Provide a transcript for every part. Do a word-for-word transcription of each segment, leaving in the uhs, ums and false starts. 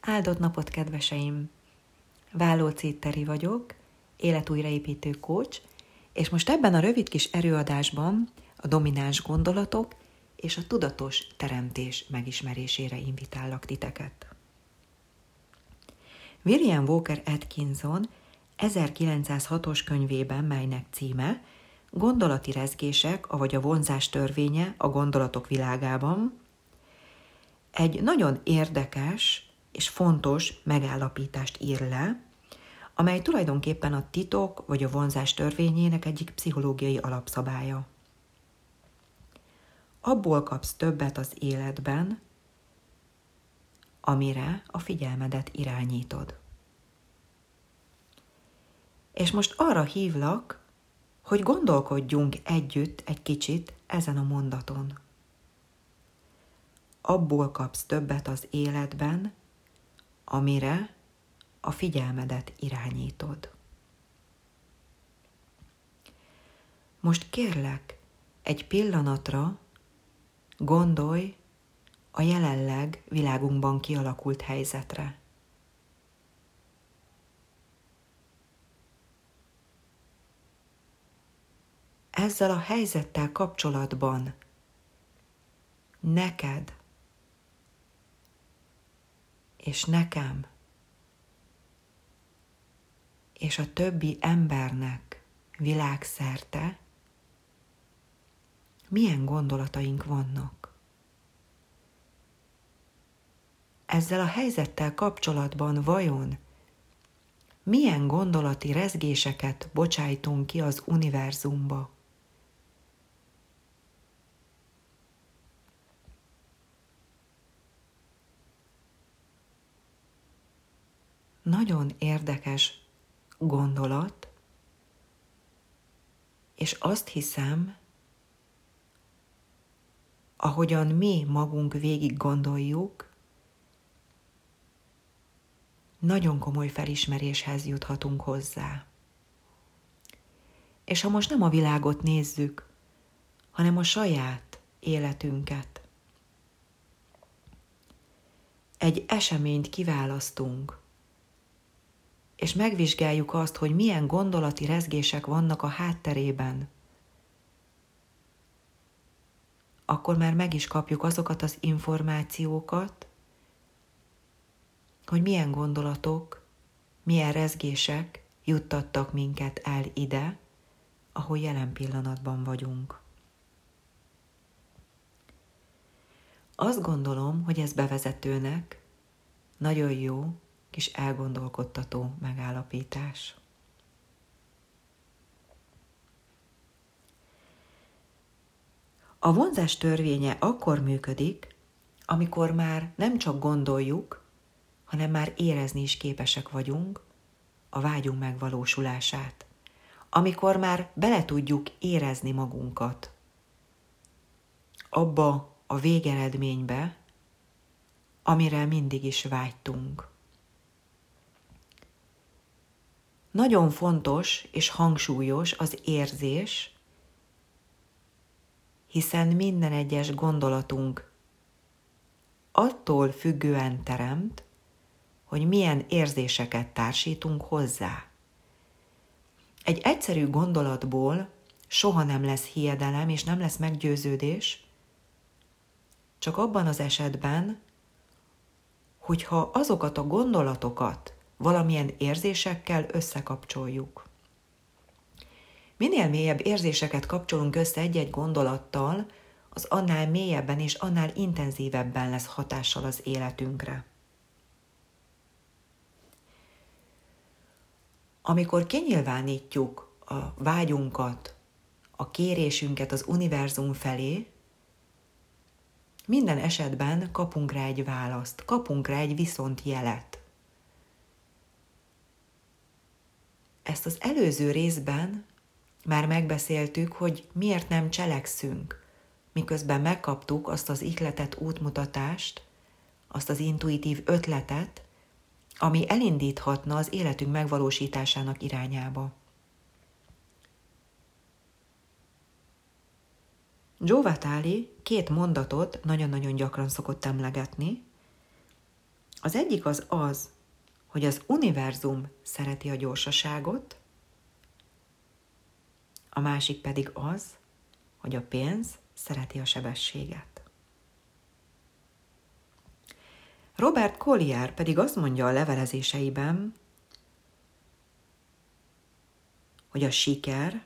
Áldott napot, kedveseim! Vállóczy Teri vagyok, életújraépítő coach, és most ebben a rövid kis erőadásban a domináns gondolatok és a tudatos teremtés megismerésére invitállak titeket. William Walker Atkinson ezerkilencszázhatos könyvében, melynek címe Gondolati rezgések, avagy a vonzás törvénye a gondolatok világában, egy nagyon érdekes és fontos megállapítást ír le, amely tulajdonképpen a titok vagy a vonzás törvényének egyik pszichológiai alapszabálya. Abból kapsz többet az életben, amire a figyelmedet irányítod. És most arra hívlak, hogy gondolkodjunk együtt egy kicsit ezen a mondaton. Abból kapsz többet az életben, amire a figyelmedet irányítod. Most kérlek, egy pillanatra gondolj a jelenleg világunkban kialakult helyzetre. Ezzel a helyzettel kapcsolatban neked és nekem és a többi embernek világszerte milyen gondolataink vannak. Ezzel a helyzettel kapcsolatban vajon milyen gondolati rezgéseket bocsájtunk ki az univerzumba? Nagyon érdekes gondolat, és azt hiszem, ahogyan mi magunk végig gondoljuk, nagyon komoly felismeréshez juthatunk hozzá. És ha most nem a világot nézzük, hanem a saját életünket. Egy eseményt kiválasztunk, és megvizsgáljuk azt, hogy milyen gondolati rezgések vannak a hátterében, akkor már meg is kapjuk azokat az információkat, hogy milyen gondolatok, milyen rezgések juttattak minket el ide, ahol jelen pillanatban vagyunk. Azt gondolom, hogy ez bevezetőnek nagyon jó kis elgondolkodtató megállapítás. A vonzás törvénye akkor működik, amikor már nem csak gondoljuk, hanem már érezni is képesek vagyunk a vágyunk megvalósulását. Amikor már bele tudjuk érezni magunkat abba a végeredménybe, amire mindig is vágytunk. Nagyon fontos és hangsúlyos az érzés, hiszen minden egyes gondolatunk attól függően teremt, hogy milyen érzéseket társítunk hozzá. Egy egyszerű gondolatból soha nem lesz hiedelem és nem lesz meggyőződés, csak abban az esetben, hogyha azokat a gondolatokat valamilyen érzésekkel összekapcsoljuk. Minél mélyebb érzéseket kapcsolunk össze egy-egy gondolattal, az annál mélyebben és annál intenzívebben lesz hatással az életünkre. Amikor kinyilvánítjuk a vágyunkat, a kérésünket az univerzum felé, minden esetben kapunk rá egy választ, kapunk rá egy viszontjelet. Ezt az előző részben már megbeszéltük, hogy miért nem cselekszünk, miközben megkaptuk azt az ihletett útmutatást, azt az intuitív ötletet, ami elindíthatna az életünk megvalósításának irányába. Joe Vatali két mondatot nagyon-nagyon gyakran szokott emlegetni, Az egyik az az, hogy az univerzum szereti a gyorsaságot, a másik pedig az, hogy a pénz szereti a sebességet. Robert Collier pedig azt mondja a levelezéseiben, hogy a siker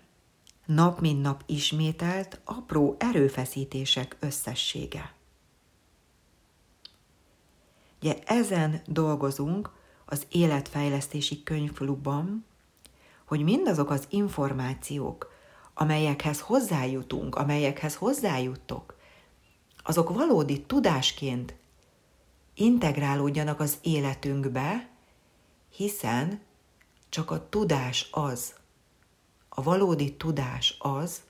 nap mint nap ismételt apró erőfeszítések összessége. Ugye ezen dolgozunk az Életfejlesztési Könyvklubban, hogy mindazok az információk, amelyekhez hozzájutunk, amelyekhez hozzájuttok, azok valódi tudásként integrálódjanak az életünkbe, hiszen csak a tudás az, a valódi tudás az,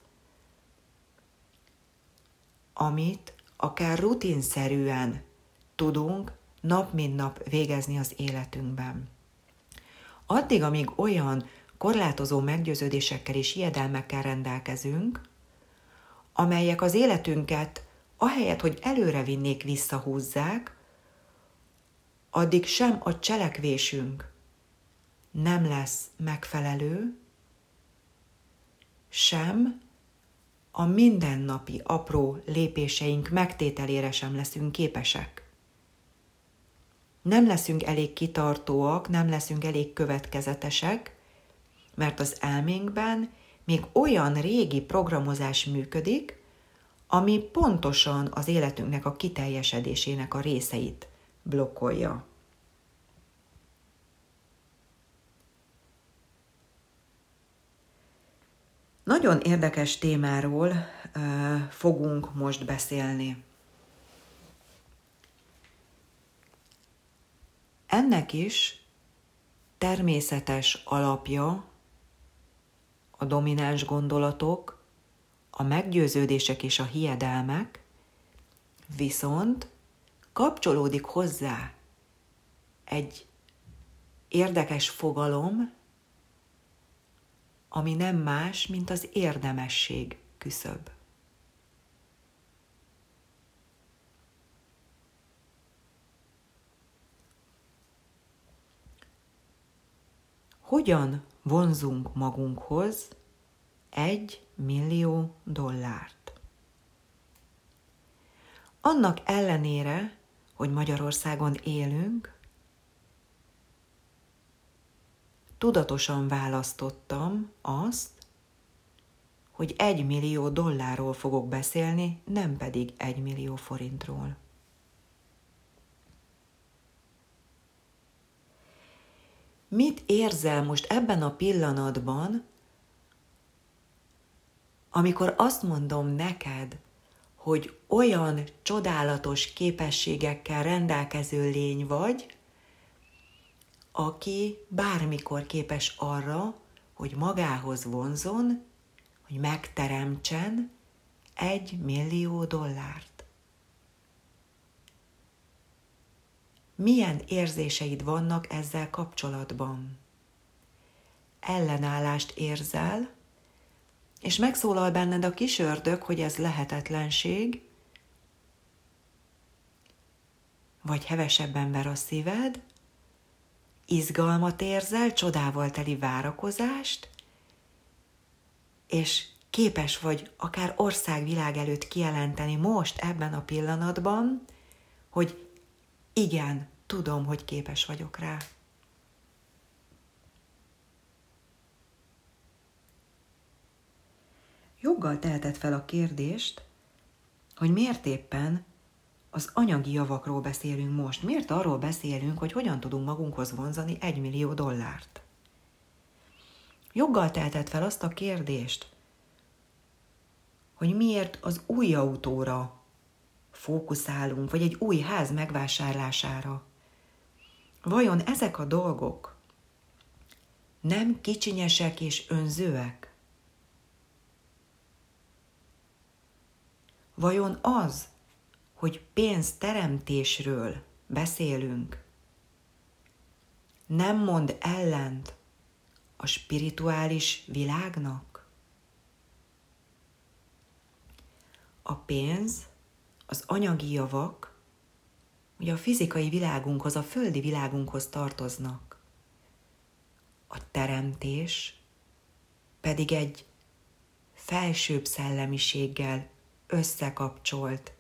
amit akár rutinszerűen tudunk nap mint nap végezni az életünkben. Addig, amíg olyan korlátozó meggyőződésekkel és hiedelmekkel rendelkezünk, amelyek az életünket ahelyett, hogy előre vinnék, visszahúzzák, addig sem a cselekvésünk nem lesz megfelelő, sem a mindennapi apró lépéseink megtételére sem leszünk képesek. Nem leszünk elég kitartóak, nem leszünk elég következetesek, mert az elménkben még olyan régi programozás működik, ami pontosan az életünknek a kiteljesedésének a részeit blokkolja. Nagyon érdekes témáról uh, fogunk most beszélni. Ennek is természetes alapja a domináns gondolatok, a meggyőződések és a hiedelmek, viszont kapcsolódik hozzá egy érdekes fogalom, ami nem más, mint az érdemesség küszöb. Hogyan vonzunk magunkhoz egy millió dollárt? Annak ellenére, hogy Magyarországon élünk, tudatosan választottam azt, hogy egy millió dollárról fogok beszélni, nem pedig egy millió forintról. Mit érzel most ebben a pillanatban, amikor azt mondom neked, hogy olyan csodálatos képességekkel rendelkező lény vagy, aki bármikor képes arra, hogy magához vonzon, hogy megteremtsen egy millió dollárt. Milyen érzéseid vannak ezzel kapcsolatban? Ellenállást érzel, és megszólal benned a kis ördög, hogy ez lehetetlenség, vagy hevesebben ver a szíved, izgalmat érzel, csodával teli várakozást, és képes vagy akár országvilág előtt kijelenteni most ebben a pillanatban, hogy igen, tudom, hogy képes vagyok rá. Joggal teheted fel a kérdést, hogy miért éppen az anyagi javakról beszélünk most. Miért arról beszélünk, hogy hogyan tudunk magunkhoz vonzani egy millió dollárt? Joggal teheted fel azt a kérdést, hogy miért az új autóra fókuszálunk, vagy egy új ház megvásárlására. Vajon ezek a dolgok nem kicsinyesek és önzőek? Vajon az, hogy pénzteremtésről beszélünk, nem mond ellent a spirituális világnak? A pénz, az anyagi javak hogy a fizikai világunkhoz, a földi világunkhoz tartoznak. A teremtés pedig egy felsőbb szellemiséggel összekapcsolt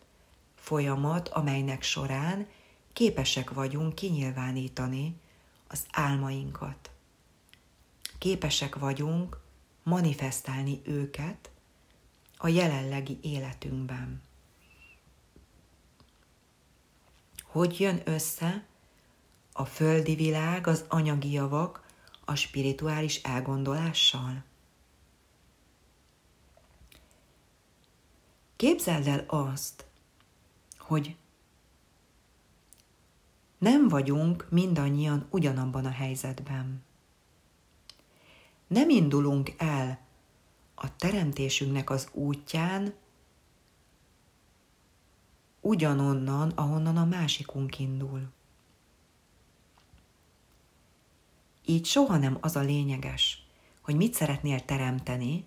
folyamat, amelynek során képesek vagyunk kinyilvánítani az álmainkat. Képesek vagyunk manifestálni őket a jelenlegi életünkben. Hogy jön össze a földi világ, az anyagi javak a spirituális elgondolással? Képzeld el azt, hogy nem vagyunk mindannyian ugyanabban a helyzetben. Nem indulunk el a teremtésünknek az útján ugyanonnan, ahonnan a másikunk indul. Így soha nem az a lényeges, hogy mit szeretnél teremteni,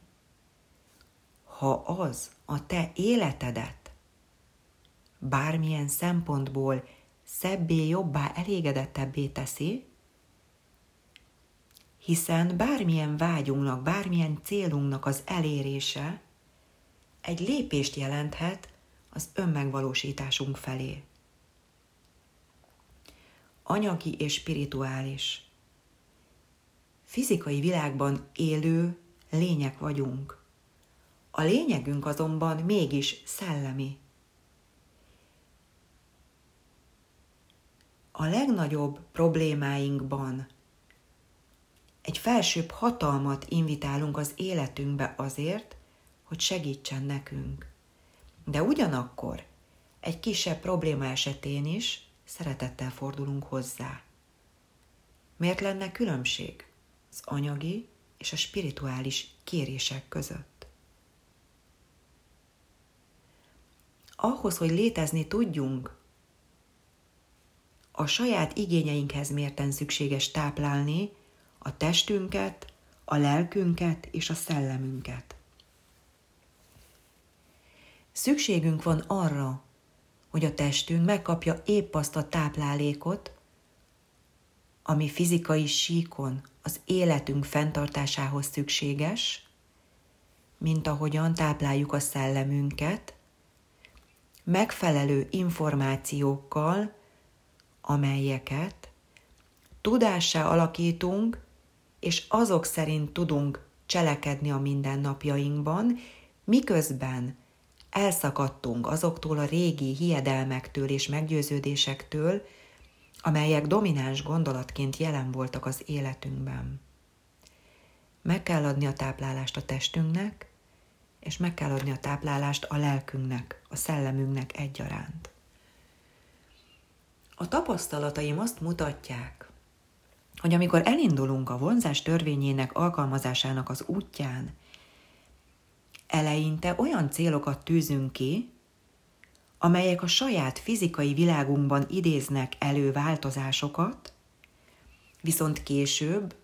ha az a te életedet bármilyen szempontból szebbé, jobbá, elégedettebbé teszi, hiszen bármilyen vágyunknak, bármilyen célunknak az elérése egy lépést jelenthet az önmegvalósításunk felé. Anyagi és spirituális, fizikai világban élő lények vagyunk. A lényegünk azonban mégis szellemi. A legnagyobb problémáinkban egy felsőbb hatalmat invitálunk az életünkbe azért, hogy segítsen nekünk. De ugyanakkor egy kisebb probléma esetén is szeretettel fordulunk hozzá. Miért lenne különbség az anyagi és a spirituális kérések között? Ahhoz, hogy létezni tudjunk, a saját igényeinkhez mérten szükséges táplálni a testünket, a lelkünket és a szellemünket. Szükségünk van arra, hogy a testünk megkapja épp azt a táplálékot, ami fizikai síkon az életünk fenntartásához szükséges, mint ahogyan tápláljuk a szellemünket, megfelelő információkkal, amelyeket tudássá alakítunk, és azok szerint tudunk cselekedni a mindennapjainkban, miközben elszakadtunk azoktól a régi hiedelmektől és meggyőződésektől, amelyek domináns gondolatként jelen voltak az életünkben. Meg kell adni a táplálást a testünknek, és meg kell adni a táplálást a lelkünknek, a szellemünknek egyaránt. A tapasztalataim azt mutatják, hogy amikor elindulunk a vonzás törvényének alkalmazásának az útján, eleinte olyan célokat tűzünk ki, amelyek a saját fizikai világunkban idéznek elő változásokat, viszont később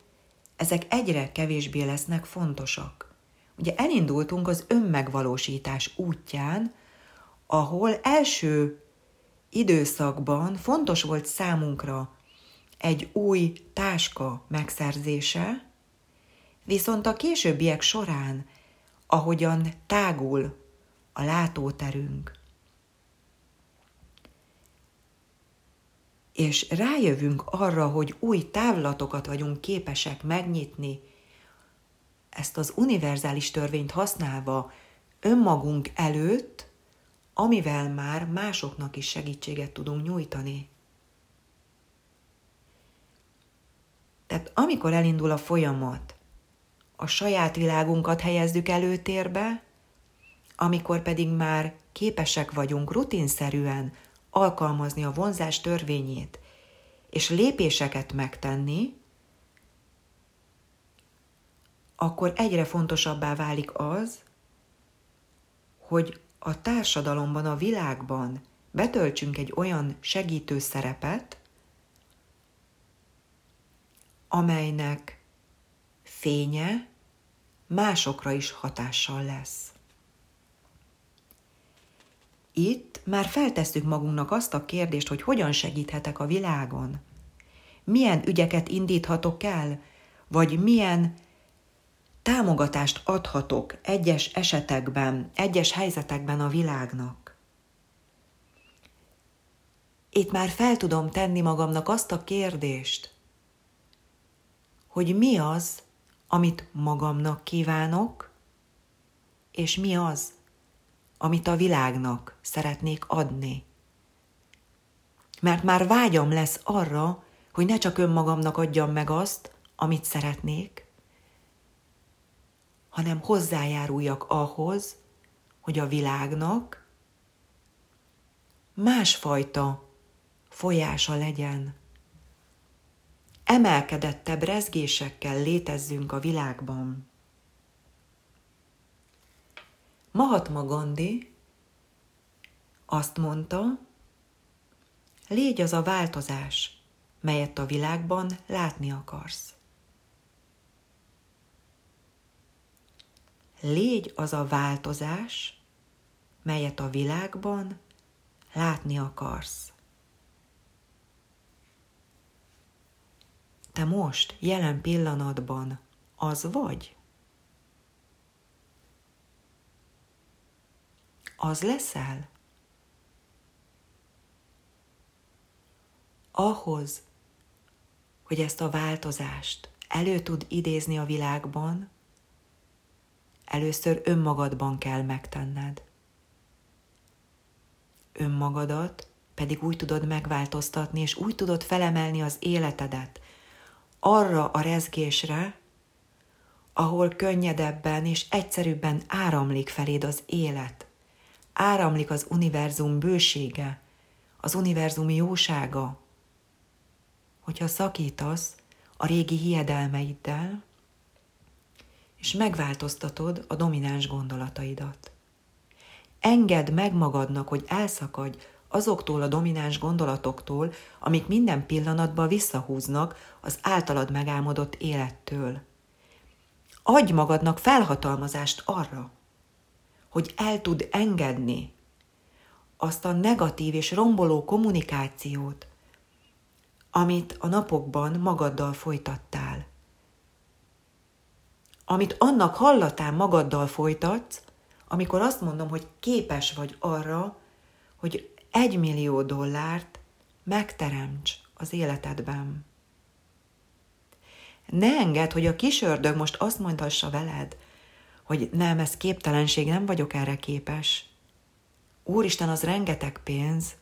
ezek egyre kevésbé lesznek fontosak. Ugye elindultunk az önmegvalósítás útján, ahol első időszakban fontos volt számunkra egy új táska megszerzése, viszont a későbbiek során, ahogyan tágul a látóterünk, és rájövünk arra, hogy új távlatokat vagyunk képesek megnyitni, ezt az univerzális törvényt használva önmagunk előtt, amivel már másoknak is segítséget tudunk nyújtani. Tehát amikor elindul a folyamat, a saját világunkat helyezzük előtérbe, amikor pedig már képesek vagyunk rutinszerűen alkalmazni a vonzás törvényét, és lépéseket megtenni, akkor egyre fontosabbá válik az, hogy a társadalomban, a világban betöltsünk egy olyan segítő szerepet, amelynek fénye másokra is hatással lesz. Itt már feltesszük magunknak azt a kérdést, hogy hogyan segíthetek a világon. Milyen ügyeket indíthatok el, vagy milyen támogatást adhatok egyes esetekben, egyes helyzetekben a világnak. Itt már fel tudom tenni magamnak azt a kérdést, hogy mi az, amit magamnak kívánok, és mi az, amit a világnak szeretnék adni. Mert már vágyam lesz arra, hogy ne csak önmagamnak adjam meg azt, amit szeretnék, hanem hozzájáruljak ahhoz, hogy a világnak másfajta folyása legyen. Emelkedettebb rezgésekkel létezzünk a világban. Mahatma Gandhi azt mondta, légy az a változás, melyet a világban látni akarsz. Légy az a változás, melyet a világban látni akarsz. Te most, jelen pillanatban az vagy? Az leszel? Ahhoz, hogy ezt a változást elő tud idézni a világban, először önmagadban kell megtenned. Önmagadat pedig úgy tudod megváltoztatni, és úgy tudod felemelni az életedet arra a rezgésre, ahol könnyedebben és egyszerűbben áramlik feléd az élet. Áramlik az univerzum bősége, az univerzum jósága. Hogyha szakítasz a régi hiedelmeiddel, és megváltoztatod a domináns gondolataidat. Engedd meg magadnak, hogy elszakadj azoktól a domináns gondolatoktól, amik minden pillanatban visszahúznak az általad megálmodott élettől. Adj magadnak felhatalmazást arra, hogy el tud engedni azt a negatív és romboló kommunikációt, amit a napokban magaddal folytattál. Amit annak hallatán magaddal folytatsz, amikor azt mondom, hogy képes vagy arra, hogy egy millió dollárt megteremts az életedben. Ne engedd, hogy a kis ördög most azt mondhassa veled, hogy nem, ez képtelenség, nem vagyok erre képes. Úristen, az rengeteg pénz.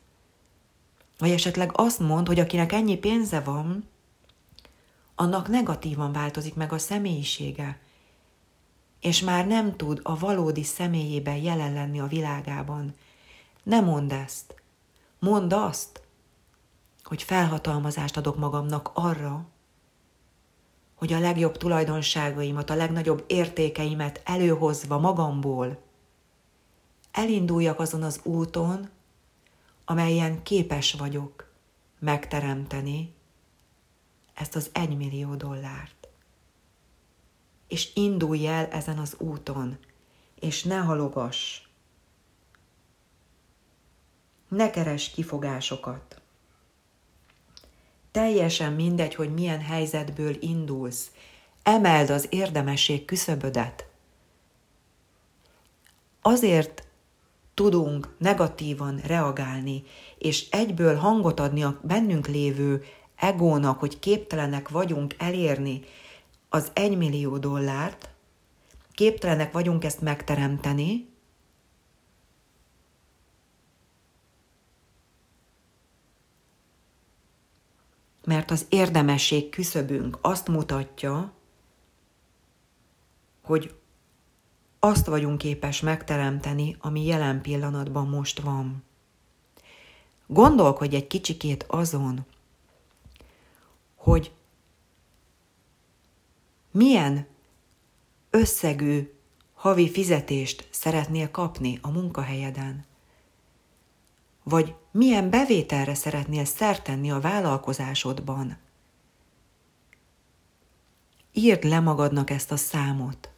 Vagy esetleg azt mond, hogy akinek ennyi pénze van, annak negatívan változik meg a személyisége, és már nem tud a valódi személyében jelen lenni a világában. Ne mondd ezt. Mondd azt, hogy felhatalmazást adok magamnak arra, hogy a legjobb tulajdonságaimat, a legnagyobb értékeimet előhozva magamból elinduljak azon az úton, amelyen képes vagyok megteremteni ezt az egymillió dollárt. És indulj el ezen az úton, és ne halogass. Ne keresd kifogásokat. Teljesen mindegy, hogy milyen helyzetből indulsz. Emeld az érdemesség küszöbödet. Azért tudunk negatívan reagálni, és egyből hangot adni a bennünk lévő egónak, hogy képtelenek vagyunk elérni az egymillió dollárt, képtelenek vagyunk ezt megteremteni, mert az érdemesség küszöbünk azt mutatja, hogy azt vagyunk képes megteremteni, ami jelen pillanatban most van. Gondolkodj egy kicsikét azon, hogy milyen összegű havi fizetést szeretnél kapni a munkahelyeden, vagy milyen bevételre szeretnél szert tenni a vállalkozásodban. Írd le magadnak ezt a számot,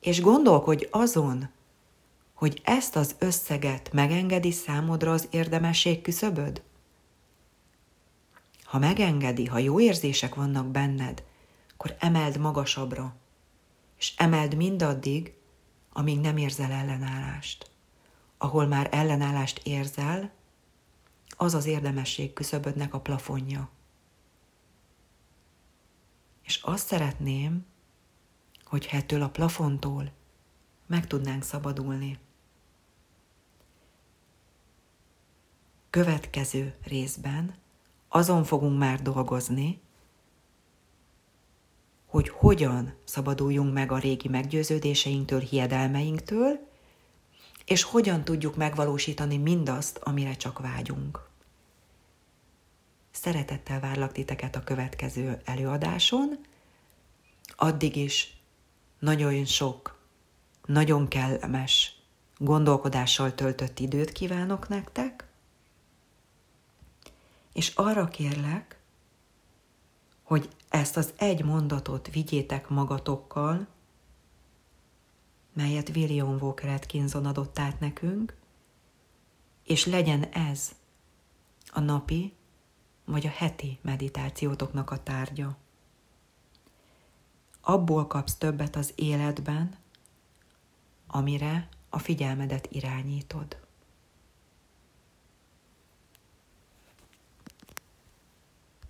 és gondolkodj azon, hogy ezt az összeget megengedi számodra az érdemesség küszöböd? Ha megengedi, ha jó érzések vannak benned, akkor emeld magasabbra, és emeld mindaddig, amíg nem érzel ellenállást. Ahol már ellenállást érzel, az az érdemesség küszöbödnek a plafonja. És azt szeretném, hogy ettől a plafontól meg tudnánk szabadulni. Következő részben azon fogunk már dolgozni, hogy hogyan szabaduljunk meg a régi meggyőződéseinktől, hiedelmeinktől, és hogyan tudjuk megvalósítani mindazt, amire csak vágyunk. Szeretettel várlak titeket a következő előadáson. Addig is nagyon sok, nagyon kellemes gondolkodással töltött időt kívánok nektek, és arra kérlek, hogy ezt az egy mondatot vigyétek magatokkal, melyet William Walker Atkinson adott át nekünk, és legyen ez a napi vagy a heti meditációtoknak a tárgya. Abból kapsz többet az életben, amire a figyelmedet irányítod.